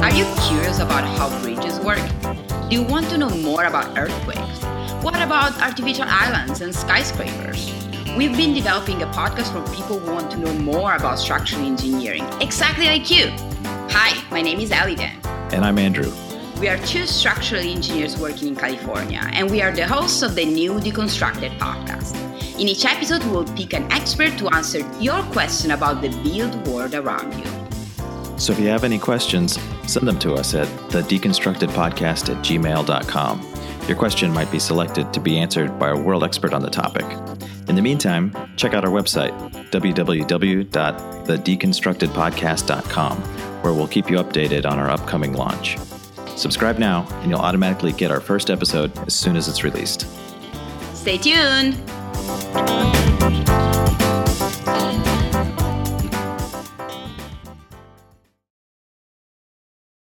Are you curious about how bridges work? Do you want to know more about earthquakes? What about artificial islands and skyscrapers? We've been developing a podcast for people who want to know more about structural engineering, exactly like you. Hi, my name is Ellie Dan. And I'm Andrew. We are two structural engineers working in California, and we are the hosts of the new Deconstructed Podcast. In each episode, we will pick an expert to answer your question about the built world around you. So if you have any questions, send them to us at thedeconstructedpodcast@gmail.com. Your question might be selected to be answered by a world expert on the topic. In the meantime, check out our website, www.thedeconstructedpodcast.com, where we'll keep you updated on our upcoming launch. Subscribe now, and you'll automatically get our first episode as soon as it's released. Stay tuned!